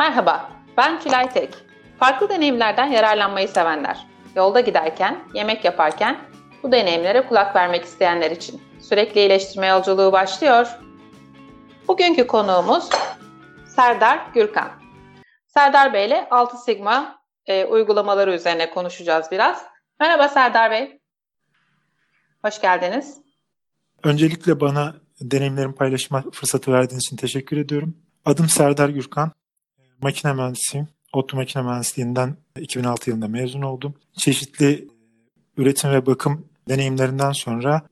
Merhaba, ben Tülay Tek. Farklı deneyimlerden yararlanmayı sevenler, yolda giderken, yemek yaparken bu deneyimlere kulak vermek isteyenler için sürekli iyileştirme yolculuğu başlıyor. Bugünkü konuğumuz Serdar Gürkan. Serdar Bey ile 6Sigma uygulamaları üzerine konuşacağız biraz. Merhaba Serdar Bey. Hoş geldiniz. Öncelikle bana deneyimlerimi paylaşma fırsatı verdiğiniz için teşekkür ediyorum. Adım Serdar Gürkan. Makine mühendisiyim. ODTÜ Makine Mühendisliğinden 2006 yılında mezun oldum. Çeşitli üretim ve bakım deneyimlerinden sonra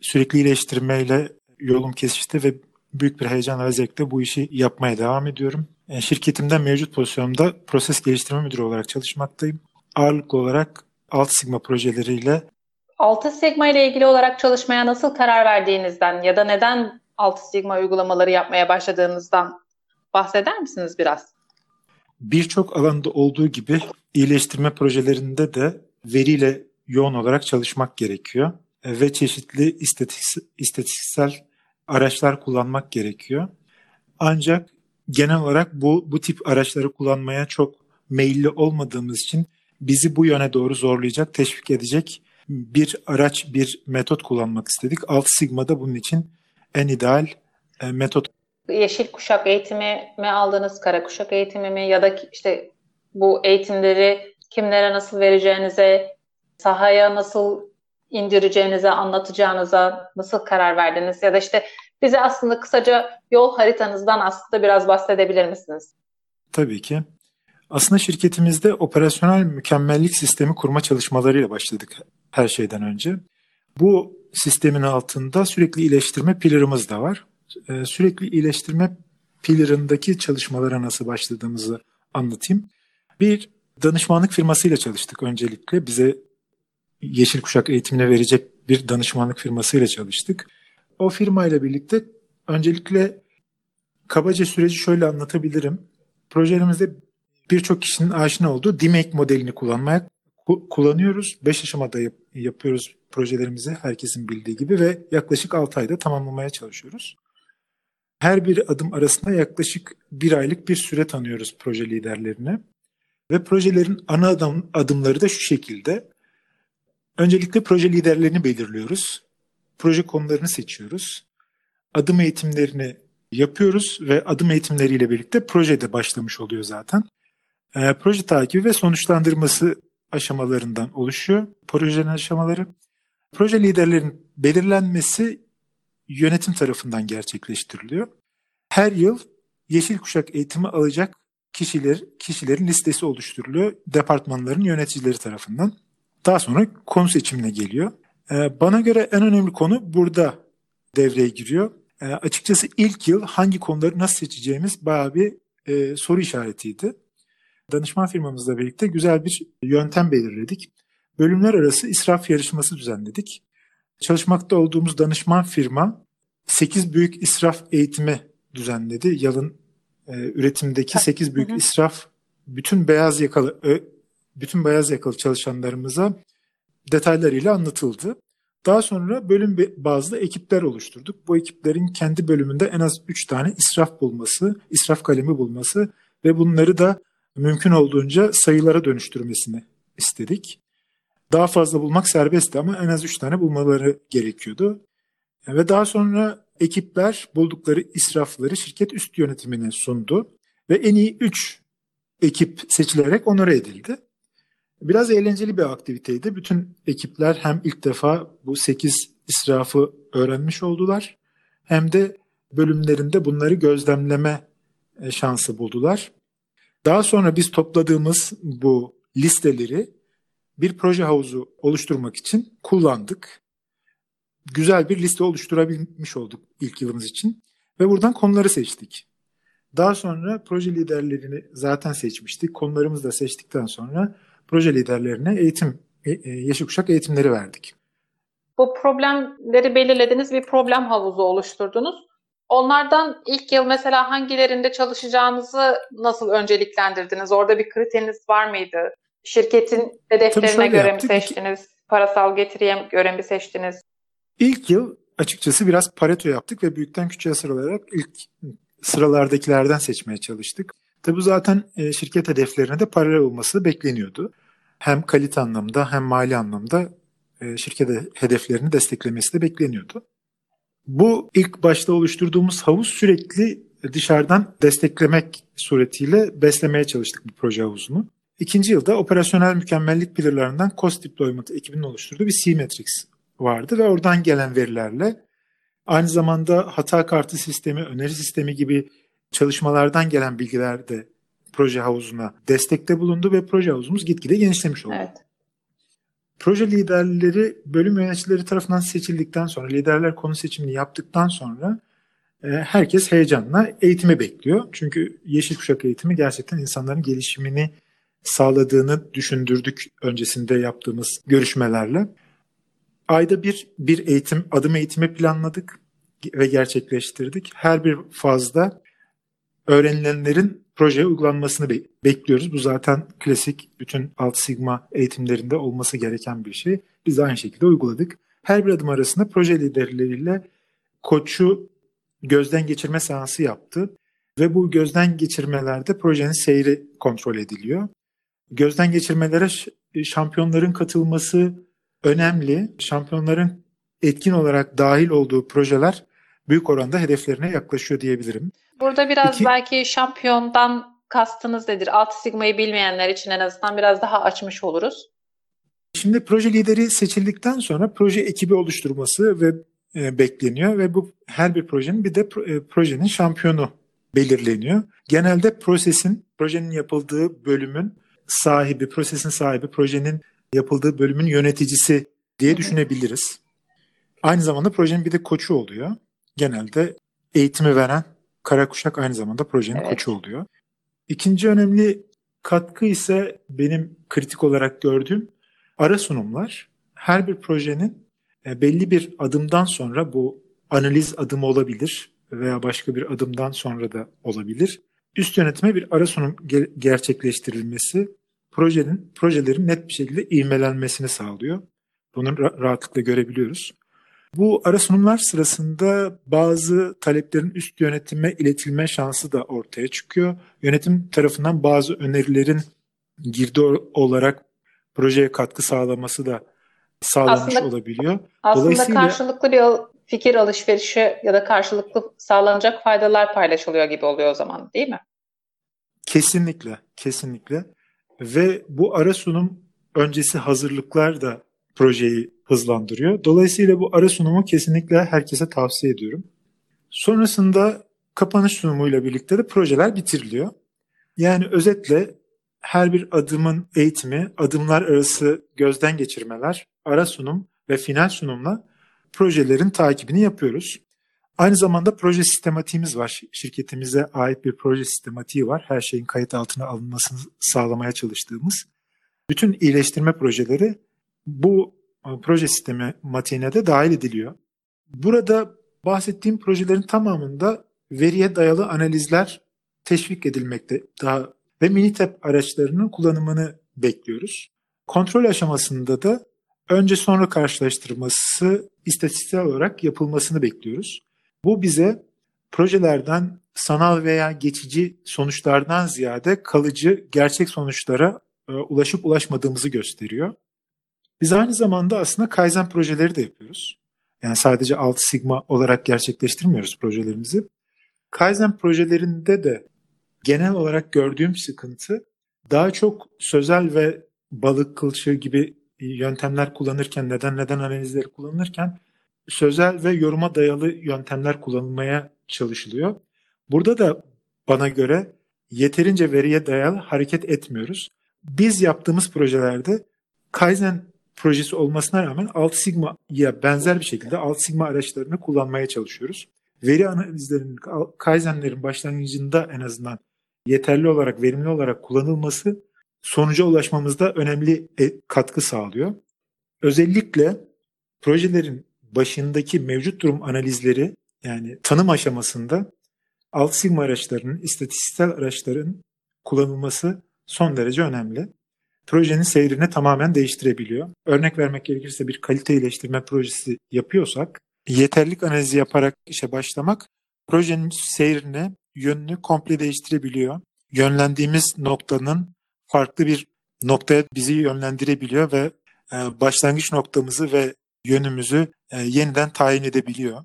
sürekli iyileştirmeyle yolum kesişti ve büyük bir heyecanla ve zevkle bu işi yapmaya devam ediyorum. Şirketimde mevcut pozisyonumda proses geliştirme müdürü olarak çalışmaktayım. Ağırlıklı olarak 6Sigma projeleriyle 6Sigma ile ilgili olarak çalışmaya nasıl karar verdiğinizden ya da neden 6Sigma uygulamaları yapmaya başladığınızdan bahseder misiniz biraz? Birçok alanda olduğu gibi iyileştirme projelerinde de veriyle yoğun olarak çalışmak gerekiyor ve çeşitli istatistiksel araçlar kullanmak gerekiyor. Ancak genel olarak bu tip araçları kullanmaya çok meyilli olmadığımız için bizi bu yöne doğru zorlayacak, teşvik edecek bir araç, bir metot kullanmak istedik. 6Sigma da bunun için en ideal metot. Yeşil Kuşak eğitimi mi aldınız, Kara Kuşak eğitimi mi ya da işte bu eğitimleri kimlere nasıl vereceğinize, sahaya nasıl indireceğinize, anlatacağınıza nasıl karar verdiniz? Ya da işte bize aslında kısaca yol haritanızdan aslında biraz bahsedebilir misiniz? Tabii ki. Aslında şirketimizde operasyonel mükemmellik sistemi kurma çalışmalarıyla başladık her şeyden önce. Bu sistemin altında sürekli iyileştirme pillarımız da var. Sürekli iyileştirme pillarındaki çalışmalara nasıl başladığımızı anlatayım. Bir danışmanlık firmasıyla çalıştık öncelikle. Bize Yeşil Kuşak eğitimine verecek bir danışmanlık firmasıyla çalıştık. O firmayla birlikte öncelikle kabaca süreci şöyle anlatabilirim. Projelerimizde birçok kişinin aşina olduğu DMAIC modelini kullanıyoruz. 5 aşamada yapıyoruz projelerimizi herkesin bildiği gibi ve yaklaşık 6 ayda tamamlamaya çalışıyoruz. Her bir adım arasında yaklaşık 1 aylık bir süre tanıyoruz proje liderlerine. Ve projelerin ana adımları da şu şekilde. Öncelikle proje liderlerini belirliyoruz. Proje konularını seçiyoruz. Adım eğitimlerini yapıyoruz ve adım eğitimleriyle birlikte proje de başlamış oluyor zaten. Proje takibi ve sonuçlandırması aşamalarından oluşuyor projenin aşamaları. Proje liderlerinin belirlenmesi yönetim tarafından gerçekleştiriliyor. Her yıl Yeşil Kuşak eğitimi alacak kişilerin listesi oluşturuluyor departmanların yöneticileri tarafından. Daha sonra konu seçimine geliyor. Bana göre en önemli konu burada devreye giriyor. Açıkçası ilk yıl hangi konuları nasıl seçeceğimiz bayağı bir soru işaretiydi. Danışman firmamızla birlikte güzel bir yöntem belirledik. Bölümler arası israf yarışması düzenledik. Çalışmakta olduğumuz danışman firma 8 büyük israf eğitimi düzenledi. Yalın üretimdeki 8 büyük israf bütün beyaz yakalı çalışanlarımıza detaylarıyla anlatıldı. Daha sonra bölüm bazlı ekipler oluşturduk. Bu ekiplerin kendi bölümünde en az 3 tane israf kalemi bulması ve bunları da mümkün olduğunca sayılara dönüştürmesini istedik. Daha fazla bulmak serbestti ama en az 3 tane bulmaları gerekiyordu. Ve daha sonra ekipler buldukları israfları şirket üst yönetimine sundu. Ve en iyi 3 ekip seçilerek onore edildi. Biraz eğlenceli bir aktiviteydi. Bütün ekipler hem ilk defa bu 8 israfı öğrenmiş oldular hem de bölümlerinde bunları gözlemleme şansı buldular. Daha sonra biz topladığımız bu listeleri bir proje havuzu oluşturmak için kullandık. Güzel bir liste oluşturabilmiş olduk ilk yılımız için ve buradan konuları seçtik. Daha sonra proje liderlerini zaten seçmiştik. Konularımızı da seçtikten sonra proje liderlerine Yeşil Kuşak eğitimleri verdik. Bu problemleri belirlediniz, bir problem havuzu oluşturdunuz. Onlardan ilk yıl mesela hangilerinde çalışacağınızı nasıl önceliklendirdiniz? Orada bir kriteriniz var mıydı? Şirketin hedeflerine göre mi seçtiniz? Parasal getiriye göre mi seçtiniz? İlk yıl açıkçası biraz Pareto yaptık ve büyükten küçüğe sıralayarak ilk sıralardakilerden seçmeye çalıştık. Tabi zaten şirket hedeflerine de paralel olması bekleniyordu. Hem kalite anlamda hem mali anlamda şirket hedeflerini desteklemesi de bekleniyordu. Bu ilk başta oluşturduğumuz havuz sürekli dışarıdan desteklemek suretiyle beslemeye çalıştık bu proje havuzunu. İkinci yılda operasyonel mükemmellik pillarlarından Cost Deployment ekibinin oluşturduğu bir C Matrix vardı ve oradan gelen verilerle aynı zamanda hata kartı sistemi, öneri sistemi gibi çalışmalardan gelen bilgiler de proje havuzuna destekte bulundu ve proje havuzumuz gitgide genişlemiş oldu. Evet. Proje liderleri bölüm yöneticileri tarafından seçildikten sonra, liderler konu seçimini yaptıktan sonra herkes heyecanla eğitimi bekliyor. Çünkü Yeşil Kuşak eğitimi gerçekten insanların gelişimini sağladığını düşündürdük öncesinde yaptığımız görüşmelerle. Ayda bir eğitim, adım eğitimi planladık ve gerçekleştirdik. Her bir fazda öğrenilenlerin projeye uygulanmasını bekliyoruz. Bu zaten klasik bütün 6Sigma eğitimlerinde olması gereken bir şey. Biz de aynı şekilde uyguladık. Her bir adım arasında proje liderleriyle koçu gözden geçirme seansı yaptı. Ve bu gözden geçirmelerde projenin seyri kontrol ediliyor. Gözden geçirmelere şampiyonların katılması önemli. Şampiyonların etkin olarak dahil olduğu projeler büyük oranda hedeflerine yaklaşıyor diyebilirim. Burada biraz belki şampiyondan kastınız nedir? 6Sigma'yı bilmeyenler için en azından biraz daha açmış oluruz. Şimdi proje lideri seçildikten sonra proje ekibi oluşturması ve bekleniyor ve bu her bir projenin bir de projenin şampiyonu belirleniyor. Genelde projenin yapıldığı bölümün sahibi, projenin yapıldığı bölümün yöneticisi diye düşünebiliriz. Aynı zamanda projenin bir de koçu oluyor. Genelde eğitimi veren Kara Kuşak aynı zamanda projenin koçu oluyor. İkinci önemli katkı ise benim kritik olarak gördüğüm ara sunumlar. Her bir projenin belli bir adımdan sonra, bu analiz adımı olabilir veya başka bir adımdan sonra da olabilir, üst yönetime bir ara sunum gerçekleştirilmesi projelerin net bir şekilde ivmelenmesini sağlıyor. Bunu rahatlıkla görebiliyoruz. Bu ara sunumlar sırasında bazı taleplerin üst yönetime iletilme şansı da ortaya çıkıyor. Yönetim tarafından bazı önerilerin girdi olarak projeye katkı sağlaması da sağlanmış olabiliyor. Aslında karşılıklı bir fikir alışverişi ya da karşılıklı sağlanacak faydalar paylaşılıyor gibi oluyor o zaman, değil mi? Kesinlikle. Ve bu ara sunum öncesi hazırlıklar da projeyi hızlandırıyor. Dolayısıyla bu ara sunumu kesinlikle herkese tavsiye ediyorum. Sonrasında kapanış sunumuyla birlikte de projeler bitiriliyor. Yani özetle her bir adımın eğitimi, adımlar arası gözden geçirmeler, ara sunum ve final sunumla projelerin takibini yapıyoruz. Aynı zamanda proje sistematiğimiz var. Şirketimize ait bir proje sistematiği var. Her şeyin kayıt altına alınmasını sağlamaya çalıştığımız. Bütün iyileştirme projeleri bu proje sistematiğine de dahil ediliyor. Burada bahsettiğim projelerin tamamında veriye dayalı analizler teşvik edilmekte daha ve Minitab araçlarının kullanımını bekliyoruz. Kontrol aşamasında da önce sonra karşılaştırması istatistiksel olarak yapılmasını bekliyoruz. Bu bize projelerden sanal veya geçici sonuçlardan ziyade kalıcı gerçek sonuçlara ulaşıp ulaşmadığımızı gösteriyor. Biz aynı zamanda aslında Kaizen projeleri de yapıyoruz. Yani sadece 6Sigma olarak gerçekleştirmiyoruz projelerimizi. Kaizen projelerinde de genel olarak gördüğüm sıkıntı daha çok sözel ve balık kılçığı gibi yöntemler kullanırken, neden analizleri kullanırken sözel ve yoruma dayalı yöntemler kullanılmaya çalışılıyor. Burada da bana göre yeterince veriye dayalı hareket etmiyoruz. Biz yaptığımız projelerde Kaizen projesi olmasına rağmen 6Sigma'ya benzer bir şekilde 6Sigma araçlarını kullanmaya çalışıyoruz. Veri analizlerinin, Kaizenlerin başlangıcında en azından yeterli olarak, verimli olarak kullanılması sonuca ulaşmamızda önemli katkı sağlıyor. Özellikle projelerin başındaki mevcut durum analizleri, yani tanım aşamasında 6Sigma araçlarının, istatistiksel araçların kullanılması son derece önemli. Projenin seyrini tamamen değiştirebiliyor. Örnek vermek gerekirse bir kalite iyileştirme projesi yapıyorsak, yeterlilik analizi yaparak işe başlamak projenin seyrini, yönünü komple değiştirebiliyor. yönlendiğimiz noktanın farklı bir noktaya bizi yönlendirebiliyor ve başlangıç noktamızı ve yönümüzü yeniden tayin edebiliyor.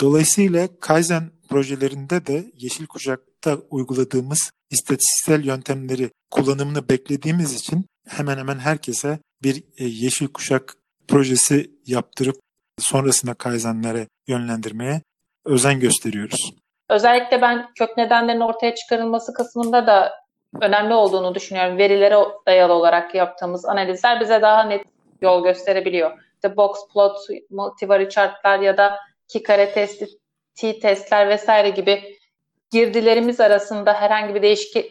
Dolayısıyla Kaizen projelerinde de Yeşil Kuşak'ta uyguladığımız istatistiksel yöntemleri kullanımını beklediğimiz için hemen hemen herkese bir Yeşil Kuşak projesi yaptırıp sonrasında Kaizenlere yönlendirmeye özen gösteriyoruz. Özellikle ben kök nedenlerin ortaya çıkarılması kısmında da önemli olduğunu düşünüyorum. Verilere dayalı olarak yaptığımız analizler bize daha net yol gösterebiliyor. İşte box plot, multivari chartlar ya da ki kare testi, t-testler vesaire gibi girdilerimiz arasında herhangi bir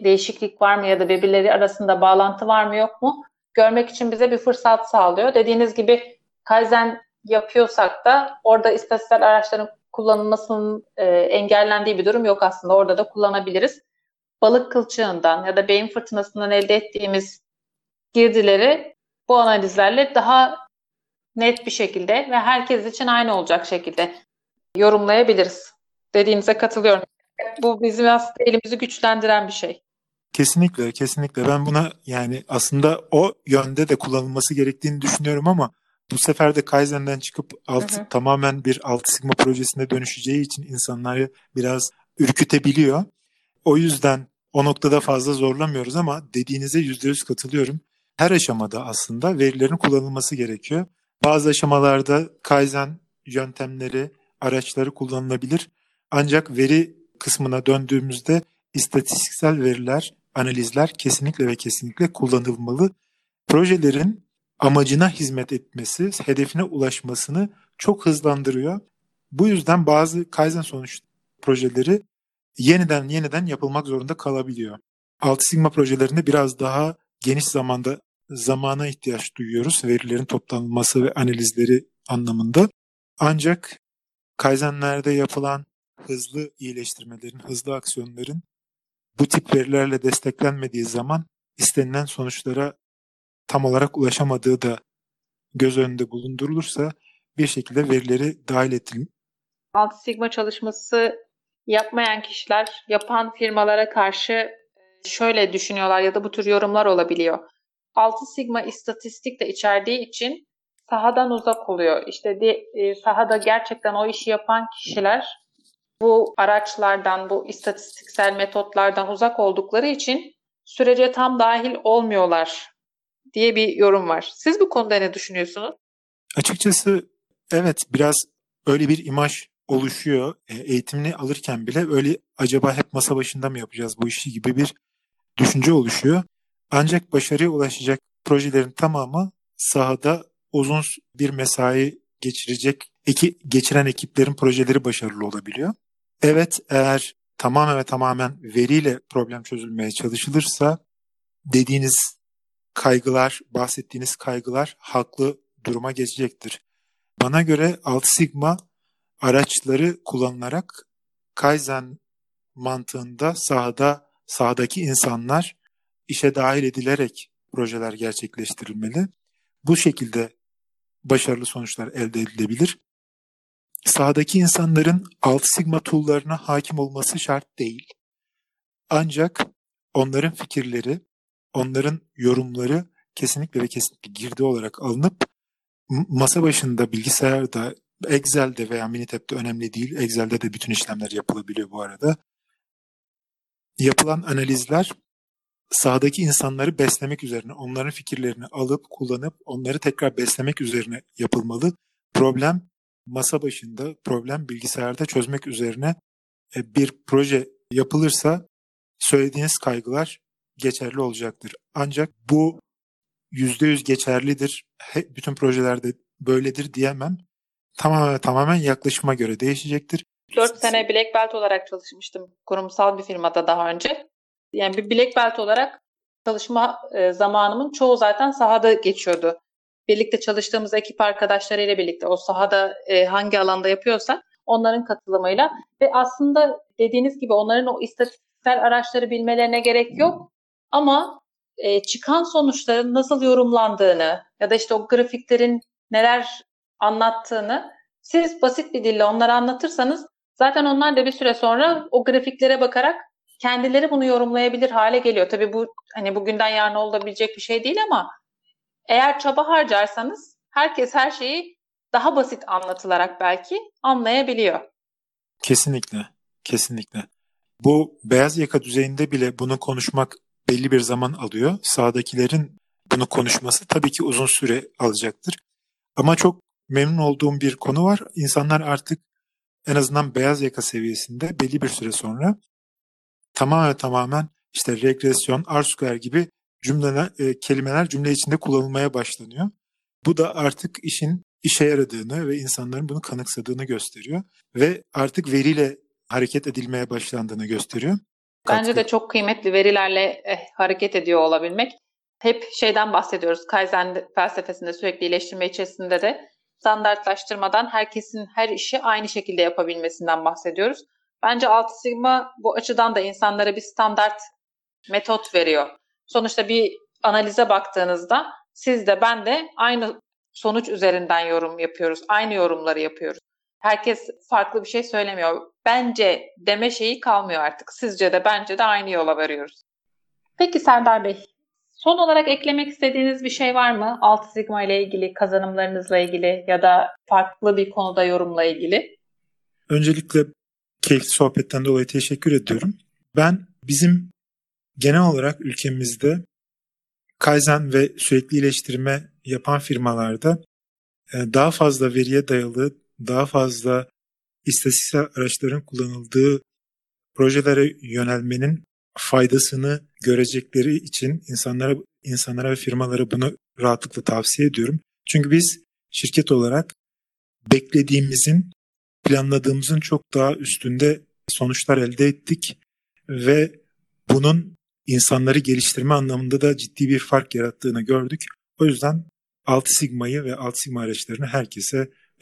değişiklik var mı ya da birbirleri arasında bağlantı var mı yok mu görmek için bize bir fırsat sağlıyor. Dediğiniz gibi Kaizen yapıyorsak da orada istatistiksel araçların kullanılmasının engellendiği bir durum yok aslında. Orada da kullanabiliriz. Balık kılçığından ya da beyin fırtınasından elde ettiğimiz girdileri bu analizlerle daha net bir şekilde ve herkes için aynı olacak şekilde yorumlayabiliriz. Dediğinize katılıyorum. Bu bizim aslında elimizi güçlendiren bir şey. Kesinlikle, kesinlikle. Ben buna yani aslında o yönde de kullanılması gerektiğini düşünüyorum ama bu sefer de Kaizen'den çıkıp tamamen bir 6Sigma projesine dönüşeceği için insanları biraz ürkütebiliyor. O yüzden o noktada fazla zorlamıyoruz ama dediğinize %100 katılıyorum. Her aşamada aslında verilerin kullanılması gerekiyor. Bazı aşamalarda Kaizen yöntemleri, araçları kullanılabilir. Ancak veri kısmına döndüğümüzde istatistiksel veriler, analizler kesinlikle ve kesinlikle kullanılmalı. Projelerin amacına hizmet etmesi, hedefine ulaşmasını çok hızlandırıyor. Bu yüzden bazı Kaizen sonuç projeleri yeniden yapılmak zorunda kalabiliyor. 6Sigma projelerinde biraz daha geniş zamana ihtiyaç duyuyoruz verilerin toplanması ve analizleri anlamında. Ancak Kaizenlerde yapılan hızlı iyileştirmelerin, hızlı aksiyonların bu tip verilerle desteklenmediği zaman istenilen sonuçlara tam olarak ulaşamadığı da göz önünde bulundurulursa bir şekilde verileri dahil edilir. 6Sigma çalışması yapmayan kişiler yapan firmalara karşı şöyle düşünüyorlar ya da bu tür yorumlar olabiliyor. 6Sigma istatistik de içerdiği için sahadan uzak oluyor. İşte sahada gerçekten o işi yapan kişiler bu araçlardan, bu istatistiksel metotlardan uzak oldukları için sürece tam dahil olmuyorlar diye bir yorum var. Siz bu konuda ne düşünüyorsunuz? Açıkçası evet, biraz öyle bir imaj oluşuyor. Eğitimini alırken bile öyle acaba hep masa başında mı yapacağız bu işi gibi bir düşünce oluşuyor. Ancak başarıya ulaşacak projelerin tamamı sahada uzun bir mesai geçiren ekiplerin projeleri başarılı olabiliyor. Evet, eğer tamamen veriyle problem çözülmeye çalışılırsa dediğiniz kaygılar, bahsettiğiniz kaygılar haklı duruma geçecektir. Bana göre 6Sigma araçları kullanılarak Kaizen mantığında sahadaki insanlar işe dahil edilerek projeler gerçekleştirilmeli. Bu şekilde başarılı sonuçlar elde edilebilir. Sahadaki insanların 6Sigma tool'larına hakim olması şart değil. Ancak onların fikirleri, onların yorumları kesinlikle ve kesinlikle girdi olarak alınıp masa başında, bilgisayarda, Excel'de veya Minitab'de önemli değil. Excel'de de bütün işlemler yapılabiliyor bu arada. Yapılan analizler sahadaki insanları beslemek üzerine, onların fikirlerini alıp, kullanıp onları tekrar beslemek üzerine yapılmalı. Problem masa başında, problem bilgisayarda çözmek üzerine bir proje yapılırsa söylediğiniz kaygılar geçerli olacaktır. Ancak bu %100 geçerlidir, bütün projelerde böyledir diyemem. Tamamen yaklaşıma göre değişecektir. 4 sene Black Belt olarak çalışmıştım kurumsal bir firmada daha önce. Yani bir Black Belt olarak çalışma zamanımın çoğu zaten sahada geçiyordu. Birlikte çalıştığımız ekip arkadaşlarıyla birlikte o sahada hangi alanda yapıyorsak onların katılımıyla ve aslında dediğiniz gibi onların o istatistiksel araçları bilmelerine gerek yok ama çıkan sonuçların nasıl yorumlandığını ya da işte o grafiklerin neler anlattığını siz basit bir dille onlara anlatırsanız zaten onlar da bir süre sonra o grafiklere bakarak kendileri bunu yorumlayabilir hale geliyor. Tabii bu hani bugünden yarına olabilecek bir şey değil ama eğer çaba harcarsanız herkes her şeyi daha basit anlatılarak belki anlayabiliyor. Kesinlikle, kesinlikle. Bu beyaz yaka düzeyinde bile bunu konuşmak belli bir zaman alıyor. Sağdakilerin bunu konuşması tabii ki uzun süre alacaktır. Ama çok memnun olduğum bir konu var. İnsanlar artık en azından beyaz yaka seviyesinde belli bir süre sonra tamamen işte regresyon, R-square gibi kelimeler cümle içinde kullanılmaya başlanıyor. Bu da artık işin işe yaradığını ve insanların bunu kanıksadığını gösteriyor. Ve artık veriyle hareket edilmeye başlandığını gösteriyor. Bence de çok kıymetli verilerle hareket ediyor olabilmek. Hep şeyden bahsediyoruz. Kaizen felsefesinde sürekli iyileştirme içerisinde de standartlaştırmadan herkesin her işi aynı şekilde yapabilmesinden bahsediyoruz. Bence 6Sigma bu açıdan da insanlara bir standart metot veriyor. Sonuçta bir analize baktığınızda siz de ben de aynı sonuç üzerinden yorum yapıyoruz. Aynı yorumları yapıyoruz. Herkes farklı bir şey söylemiyor. Bence deme şeyi kalmıyor artık. Sizce de bence de aynı yola varıyoruz. Peki Serdar Bey, son olarak eklemek istediğiniz bir şey var mı? 6Sigma ile ilgili, kazanımlarınızla ilgili ya da farklı bir konuda yorumla ilgili. Öncelikle keyifli sohbetten dolayı teşekkür ediyorum. Ben bizim genel olarak ülkemizde Kaizen ve sürekli iyileştirme yapan firmalarda daha fazla veriye dayalı, daha fazla istatistiksel araçların kullanıldığı projelere yönelmenin faydasını görecekleri için insanlara ve firmalara bunu rahatlıkla tavsiye ediyorum. Çünkü biz şirket olarak beklediğimizin, planladığımızın çok daha üstünde sonuçlar elde ettik ve bunun insanları geliştirme anlamında da ciddi bir fark yarattığını gördük. O yüzden 6Sigma'yı ve 6Sigma araçlarını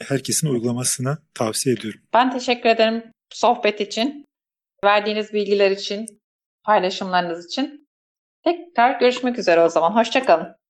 herkesin uygulamasını tavsiye ediyorum. Ben teşekkür ederim sohbet için, verdiğiniz bilgiler için, paylaşımlarınız için. Tekrar görüşmek üzere o zaman. Hoşça kalın.